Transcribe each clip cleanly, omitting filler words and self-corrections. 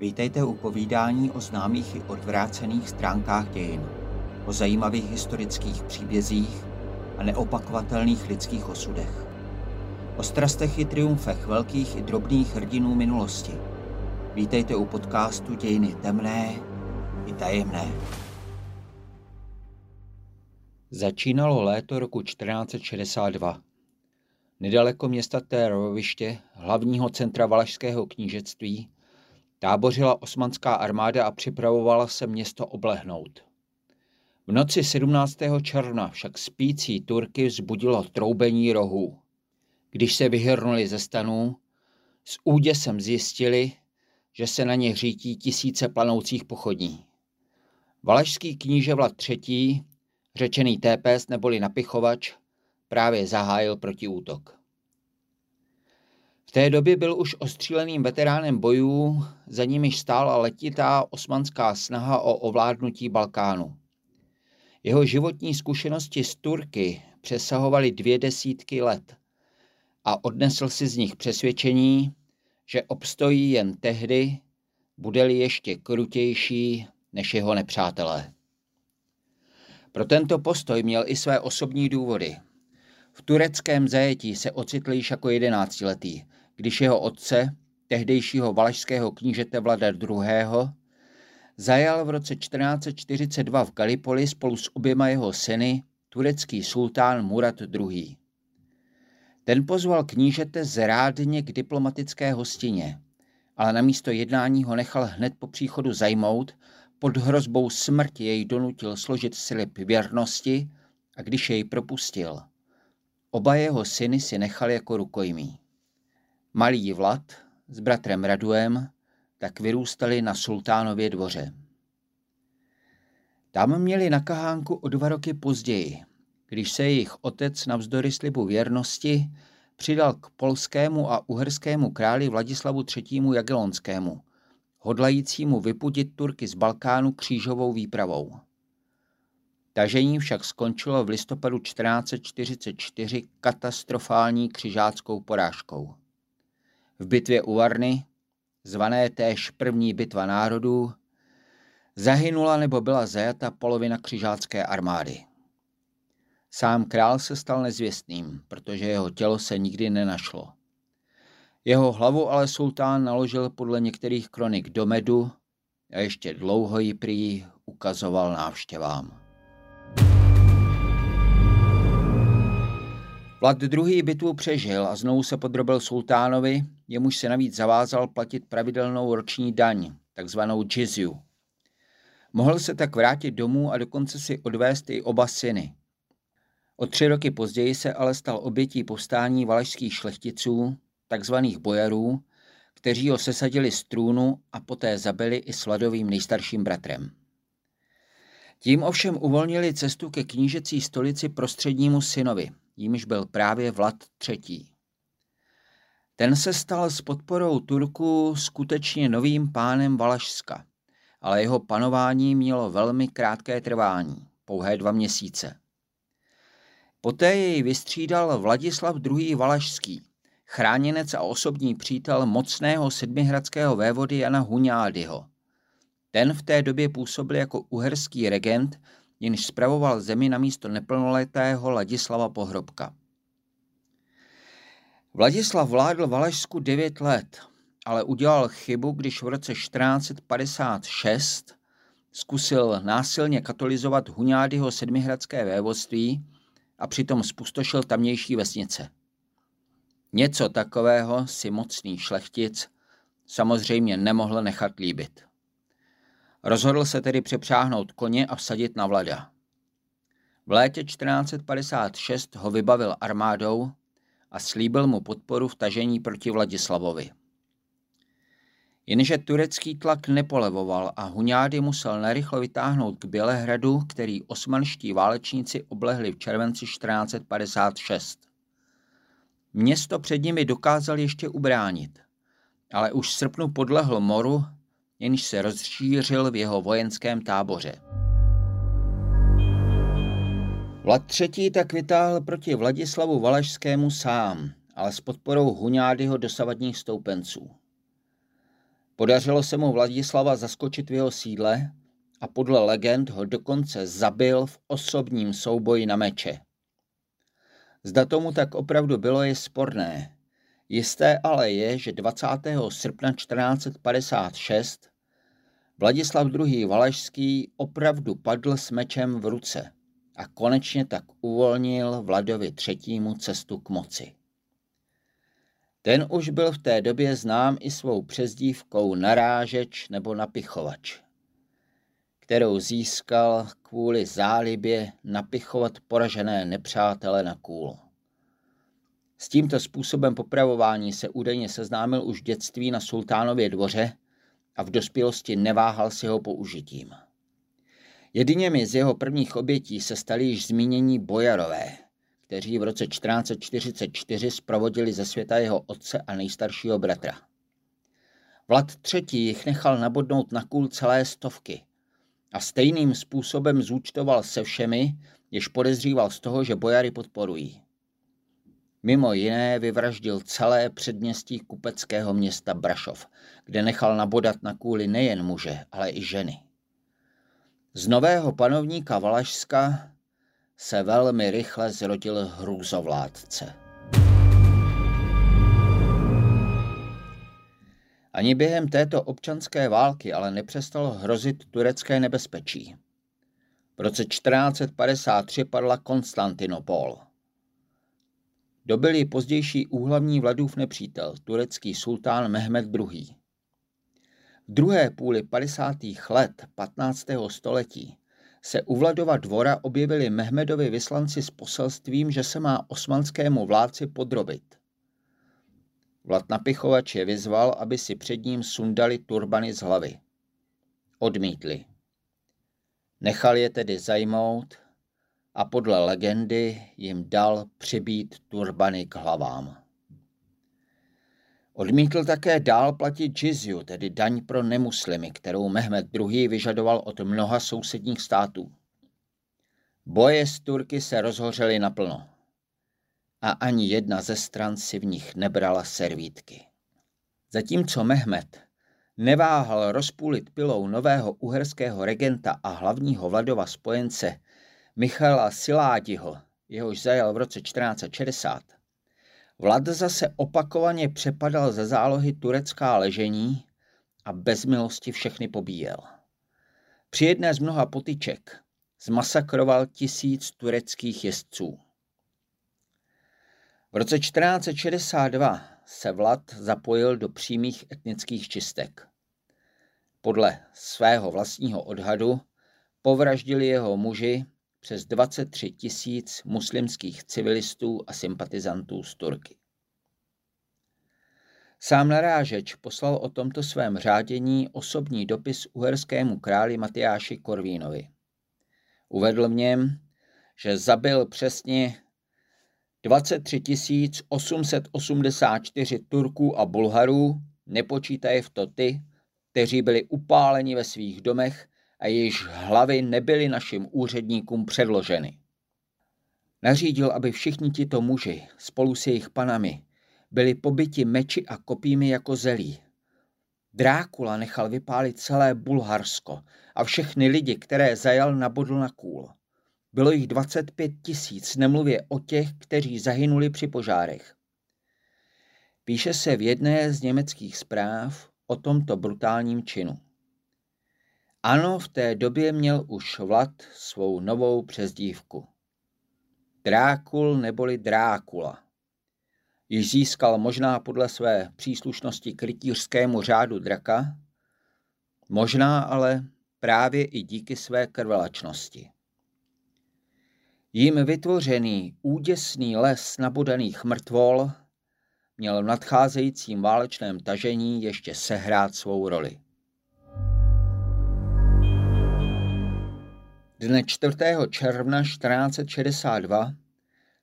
Vítejte u povídání o známých i odvrácených stránkách dějin, o zajímavých historických příbězích a neopakovatelných lidských osudech, o strastech i triumfech velkých i drobných hrdinů minulosti. Vítejte u podcastu Dějiny temné i tajemné. Začínalo léto roku 1462. Nedaleko města Târgoviště, hlavního centra Valašského knížectví, tábořila osmanská armáda a připravovala se město oblehnout. V noci 17. června však spící Turky vzbudilo troubení rohů. Když se vyhrnuli ze stanů, s úděsem zjistili, že se na ně řítí tisíce planoucích pochodní. Valašský kníže Vlad III., řečený Tepeš neboli Napichovač, právě zahájil protiútok. V té době byl už ostříleným veteránem bojů, za nimiž stála letitá osmanská snaha o ovládnutí Balkánu. Jeho životní zkušenosti s Turky přesahovaly 200 let a odnesl si z nich přesvědčení, že obstojí jen tehdy, bude-li ještě krutější než jeho nepřátelé. Pro tento postoj měl i své osobní důvody. V tureckém zajetí se ocitl již jako 11letý, když jeho otce, tehdejšího valašského knížete Vlada II., zajal v roce 1442 v Gallipoli spolu s oběma jeho syny turecký sultán Murad II. Ten pozval knížete zrádně k diplomatické hostině, ale namísto jednání ho nechal hned po příchodu zajmout, pod hrozbou smrti jej donutil složit slib věrnosti a když jej propustil, oba jeho syny si nechali jako rukojmí. Malý Vlad s bratrem Raduem tak vyrůstali na sultánově dvoře. Tam měli na kahánku o 2 roky později, když se jejich otec navzdory slibu věrnosti přidal k polskému a uherskému králi Vladislavu III. Jagellonskému, hodlajícímu vypudit Turky z Balkánu křížovou výpravou. Tažení však skončilo v listopadu 1444 katastrofální křižáckou porážkou. V bitvě u Varny, zvané též první bitva národů, zahynula nebo byla zajata polovina křižácké armády. Sám král se stal nezvěstným, protože jeho tělo se nikdy nenašlo. Jeho hlavu ale sultán naložil podle některých kronik do medu a ještě dlouho ji prý ukazoval návštěvám. Vlad II. Bitvu přežil a znovu se podrobil sultánovi, jemuž se navíc zavázal platit pravidelnou roční daň, takzvanou džizju. Mohl se tak vrátit domů a dokonce si odvést i oba syny. O 3 roky později se ale stal obětí povstání valašských šlechticů, takzvaných bojarů, kteří ho sesadili z trůnu a poté zabili i s Vladovým nejstarším bratrem. Tím ovšem uvolnili cestu ke knížecí stolici prostřednímu synovi, jímž byl právě Vlad III. Ten se stal s podporou Turků skutečně novým pánem Valašska, ale jeho panování mělo velmi krátké trvání, pouhé 2 měsíce. Poté jej vystřídal Vladislav II. Valašský, chráněnec a osobní přítel mocného sedmihradského vévody Jana Hunyadiho. Ten v té době působil jako uherský regent, jenž spravoval zemi na místo neplnoletého Ladislava Pohrobka. Vladislav vládl Valašsku 9 let, ale udělal chybu, když v roce 1456 zkusil násilně katolizovat Hunyadiho sedmihradské vévodství a přitom zpustošil tamnější vesnice. Něco takového si mocný šlechtic samozřejmě nemohl nechat líbit. Rozhodl se tedy přepřáhnout koně a vsadit na Vlada. V létě 1456 ho vybavil armádou a slíbil mu podporu v tažení proti Vladislavovi. Jenže turecký tlak nepolevoval a Hunyadi musel narychlo vytáhnout k Bělehradu, který osmanští válečníci oblehli v červenci 1456. Město před nimi dokázal ještě ubránit, ale už v srpnu podlehl moru, jenž se rozšířil v jeho vojenském táboře. Vlad III. Tak vytáhl proti Vladislavu Valašskému sám, ale s podporou Hunyadiho dosavadních stoupenců. Podařilo se mu Vladislava zaskočit v jeho sídle a podle legend ho dokonce zabil v osobním souboji na meče. Zda tomu tak opravdu bylo, je sporné. Jisté ale je, že 20. srpna 1456 Vladislav II. Valašský opravdu padl s mečem v ruce a konečně tak uvolnil Vladovi III. Cestu k moci. Ten už byl v té době znám i svou přezdívkou narážeč nebo napichovač, kterou získal kvůli zálibě napichovat poražené nepřátele na kůl. S tímto způsobem popravování se údajně seznámil už v dětství na sultánově dvoře a v dospělosti neváhal s jeho použitím. Jediněmi z jeho prvních obětí se stali již zmínění bojarové, kteří v roce 1444 zprovodili ze světa jeho otce a nejstaršího bratra. Vlad III. Jich nechal nabodnout na kůl celé stovky a stejným způsobem zúčtoval se všemi, jež podezříval z toho, že bojary podporují. Mimo jiné vyvraždil celé předměstí kupeckého města Brašov, kde nechal nabodat na kůli nejen muže, ale i ženy. Z nového panovníka Valašska se velmi rychle zrodil hrůzovládce. Ani během této občanské války ale nepřestalo hrozit turecké nebezpečí. V roce 1453 padla Konstantinopol. Dobyl ji pozdější úhlavní Vladův nepřítel, turecký sultán Mehmed II. V druhé půli 50. let 15. století se u Vladova dvora objevili Mehmedovi vyslanci s poselstvím, že se má osmanskému vládci podrobit. Vlad Napichovač je vyzval, aby si před ním sundali turbany z hlavy. Odmítli. Nechal je tedy zajmout a podle legendy jim dal přibít turbany k hlavám. Odmítl také dál platit džizju, tedy daň pro nemuslimy, kterou Mehmed II. Vyžadoval od mnoha sousedních států. Boje s Turky se rozhořely naplno a ani jedna ze stran si v nich nebrala servítky. Zatímco Mehmed neváhal rozpůlit pilou nového uherského regenta a hlavního Vladova spojence Michala Siládiho, jehož zajal v roce 1460, Vlad zase opakovaně přepadal ze zálohy turecká ležení a bez milosti všechny pobíjel. Při jedné z mnoha potyček zmasakroval 1000 tureckých jezdců. V roce 1462 se Vlad zapojil do přímých etnických čistek. Podle svého vlastního odhadu povraždili jeho muži přes 23 tisíc muslimských civilistů a sympatizantů z Turky. Sám narážeč poslal o tomto svém řádění osobní dopis uherskému králi Matějáši Korvínovi. Uvedl v něm, že zabil přesně 23 884 Turků a Bulharů, nepočítaje v to ty, kteří byli upáleni ve svých domech a jejíž hlavy nebyly našim úředníkům předloženy. Nařídil, aby všichni tito muži spolu s jejich panami byli pobiti meči a kopími jako zelí. Drákula nechal vypálit celé Bulharsko a všechny lidi, které zajal, nabodl na kůl. Bylo jich 25 000, nemluvě o těch, kteří zahynuli při požárech. Píše se v jedné z německých zpráv o tomto brutálním činu. Ano, v té době měl už Vlad svou novou přezdívku. Drákul neboli Drákula. Již získal možná podle své příslušnosti k rytířskému řádu draka, možná ale právě i díky své krvelačnosti. Jím vytvořený úděsný les nabodaných mrtvol měl v nadcházejícím válečném tažení ještě sehrát svou roli. Dne 4. června 1462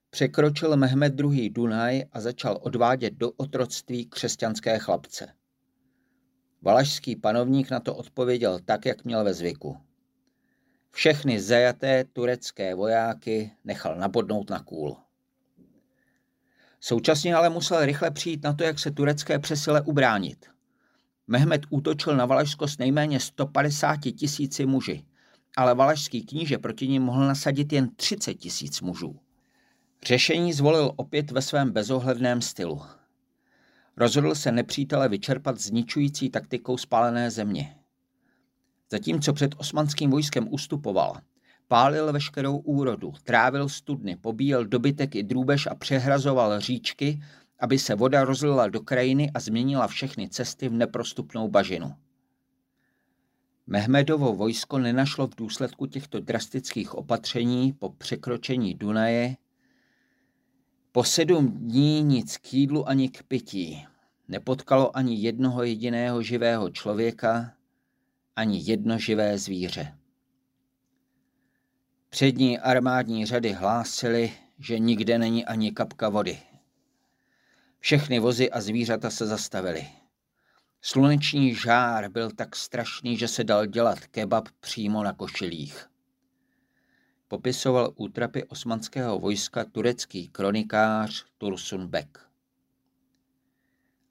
překročil Mehmed II. Dunaj a začal odvádět do otroctví křesťanské chlapce. Valašský panovník na to odpověděl tak, jak měl ve zvyku. Všechny zajaté turecké vojáky nechal nabodnout na kůl. Současně ale musel rychle přijít na to, jak se turecké přesile ubránit. Mehmed útočil na Valašsko s nejméně 150 000 muži, ale valašský kníže proti nim mohl nasadit jen 30 000 mužů. Řešení zvolil opět ve svém bezohledném stylu. Rozhodl se nepřítele vyčerpat zničující taktikou spálené země. Zatímco před osmanským vojskem ustupoval, pálil veškerou úrodu, trávil studny, pobíjel dobytek i drůbež a přehrazoval říčky, aby se voda rozlila do krajiny a změnila všechny cesty v neprostupnou bažinu. Mehmedovo vojsko nenašlo v důsledku těchto drastických opatření po překročení Dunaje po 7 dní nic k jídlu ani k pití. Nepotkalo ani jednoho jediného živého člověka, ani jedno živé zvíře. Přední armádní řady hlásily, že nikde není ani kapka vody. Všechny vozy a zvířata se zastavily. Sluneční žár byl tak strašný, že se dal dělat kebab přímo na košilích. Popisoval útrapy osmanského vojska turecký kronikář Tursun Bek.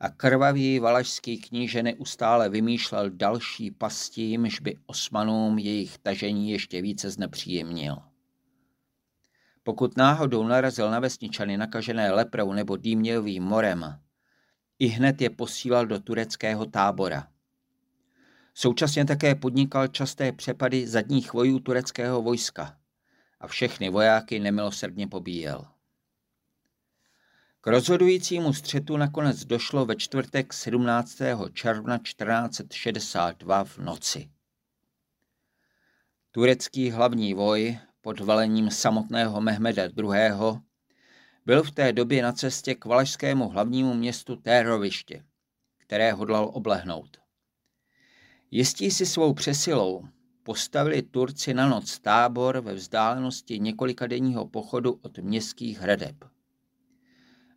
A krvavý valašský kníže neustále vymýšlel další pasti, jimž by Osmanům jejich tažení ještě více znepříjemnil. Pokud náhodou narazil na vesničany nakažené leprou nebo dýměvým morem, ihned je posílal do tureckého tábora. Současně také podnikal časté přepady zadních vojů tureckého vojska a všechny vojáky nemilosrdně pobíjel. K rozhodujícímu střetu nakonec došlo ve čtvrtek 17. června 1462 v noci. Turecký hlavní voj pod velením samotného Mehmeda II. Byl v té době na cestě k valašskému hlavnímu městu Târgoviště, které hodlal oblehnout. Jistí si svou přesilou postavili Turci na noc tábor ve vzdálenosti několikadenního pochodu od městských hradeb.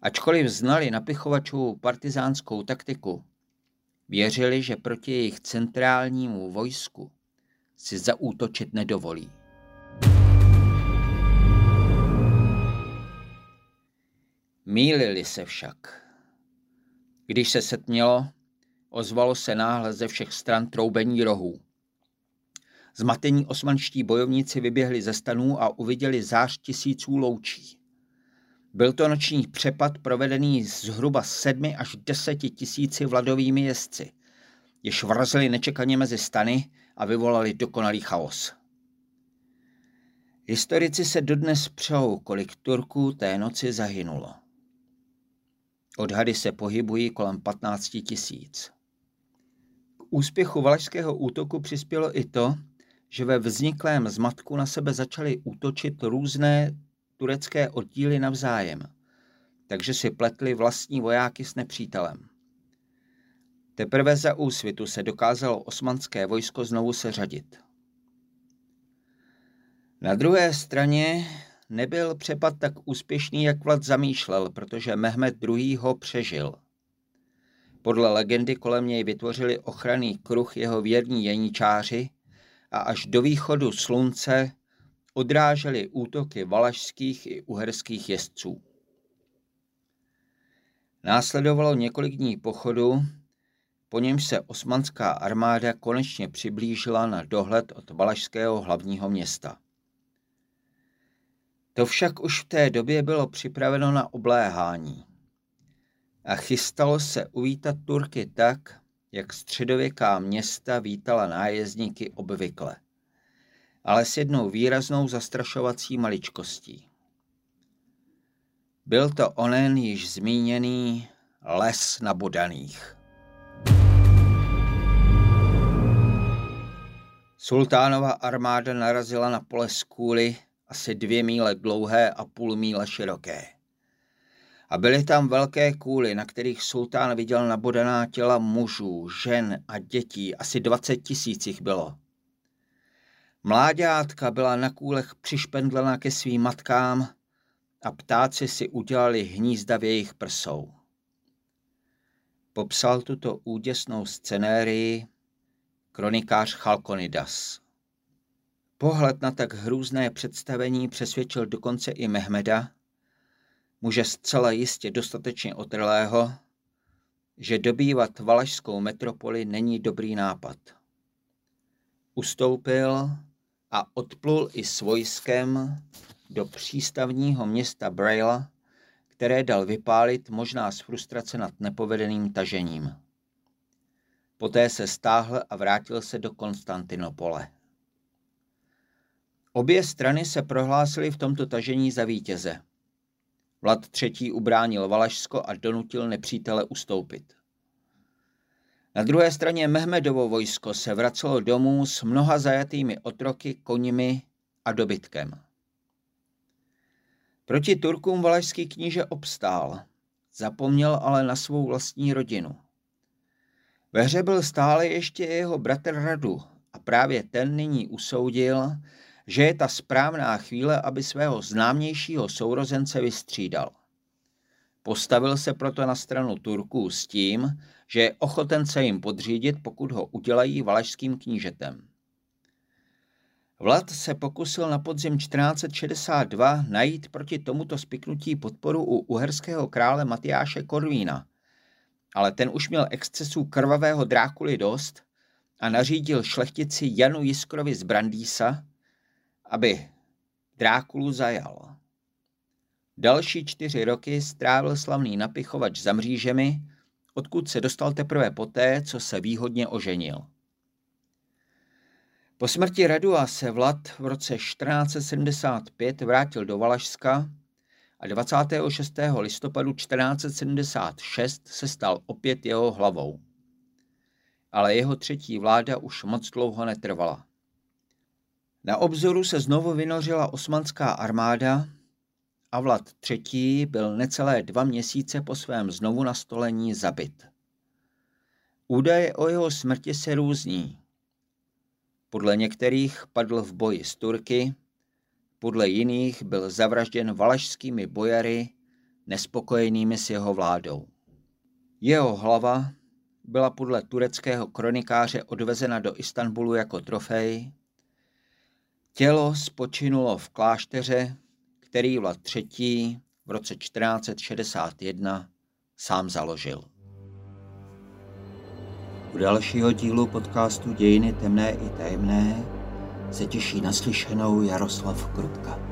Ačkoliv znali Napichovačovu partizánskou taktiku, věřili, že proti jejich centrálnímu vojsku si zaútočit nedovolí. Mýlili se však. Když se setmělo, ozvalo se náhle ze všech stran troubení rohů. Zmatení osmanští bojovníci vyběhli ze stanů a uviděli zář 1000 loučí. Byl to noční přepad provedený zhruba 7 až 10 000 vladovými jezdci, jež vrazili nečekaně mezi stany a vyvolali dokonalý chaos. Historici se dodnes přou, kolik Turků té noci zahynulo. Odhady se pohybují kolem 15 000. K úspěchu valašského útoku přispělo i to, že ve vzniklém zmatku na sebe začaly útočit různé turecké oddíly navzájem, takže si pletli vlastní vojáky s nepřítelem. Teprve za úsvitu se dokázalo osmanské vojsko znovu seřadit. Na druhé straně nebyl přepad tak úspěšný, jak Vlad zamýšlel, protože Mehmed II. Ho přežil. Podle legendy kolem něj vytvořili ochranný kruh jeho věrní jeničáři a až do východu slunce odrážely útoky valašských i uherských jezdců. Následovalo několik dní pochodu, po němž se osmanská armáda konečně přiblížila na dohled od valašského hlavního města. To však už v té době bylo připraveno na obléhání a chystalo se uvítat Turky tak, jak středověká města vítala nájezdníky obvykle, ale s jednou výraznou zastrašovací maličkostí. Byl to onen již zmíněný les nabodaných. Sultánova armáda narazila na pole z kůly, asi 2 míle dlouhé a půl míle široké. A byly tam velké kůly, na kterých sultán viděl nabodaná těla mužů, žen a dětí, asi 20 000 jich bylo. Mláďátka byla na kůlech přišpendlena ke svým matkám a ptáci si udělali hnízda v jejich prsou. Popsal tuto úděsnou scenérii kronikář Chalkonidas. Pohled na tak hrůzné představení přesvědčil dokonce i Mehmeda, muže zcela jistě dostatečně otrlého, že dobývat valašskou metropoli není dobrý nápad. Ustoupil a odplul i s vojskem do přístavního města Braila, které dal vypálit možná z frustrace nad nepovedeným tažením. Poté se stáhl a vrátil se do Konstantinopole. Obě strany se prohlásily v tomto tažení za vítěze. Vlad III. Ubránil Valašsko a donutil nepřítele ustoupit. Na druhé straně Mehmedovo vojsko se vracelo domů s mnoha zajatými otroky, koněmi a dobytkem. Proti Turkům valašský kníže obstál, zapomněl ale na svou vlastní rodinu. Ve hře byl stále ještě jeho bratr Radu a právě ten nyní usoudil, že je ta správná chvíle, aby svého známějšího sourozence vystřídal. Postavil se proto na stranu Turků s tím, že je ochoten se jim podřídit, pokud ho udělají valašským knížetem. Vlad se pokusil na podzim 1462 najít proti tomuto spiknutí podporu u uherského krále Matyáše Korvína, ale ten už měl excesů krvavého Drákuly dost a nařídil šlechtici Janu Jiskrovi z Brandýsa, aby Drákulu zajal. Další 4 roky strávil slavný Napichovač za mřížemi, odkud se dostal teprve poté, co se výhodně oženil. Po smrti Radua se Vlad v roce 1475 vrátil do Valašska a 26. listopadu 1476 se stal opět jeho hlavou. Ale jeho třetí vláda už moc dlouho netrvala. Na obzoru se znovu vynořila osmanská armáda a Vlad III. Byl necelé 2 měsíce po svém znovu nastolení zabit. Údaje o jeho smrti se různí. Podle některých padl v boji s Turky, podle jiných byl zavražděn valašskými bojary nespokojenými s jeho vládou. Jeho hlava byla podle tureckého kronikáře odvezena do Istanbulu jako trofej. Tělo spočinulo v klášteře, který Vlad III. V roce 1461 sám založil. U dalšího dílu podcastu Dějiny temné i tajemné se těší naslyšenou Jaroslav Krupka.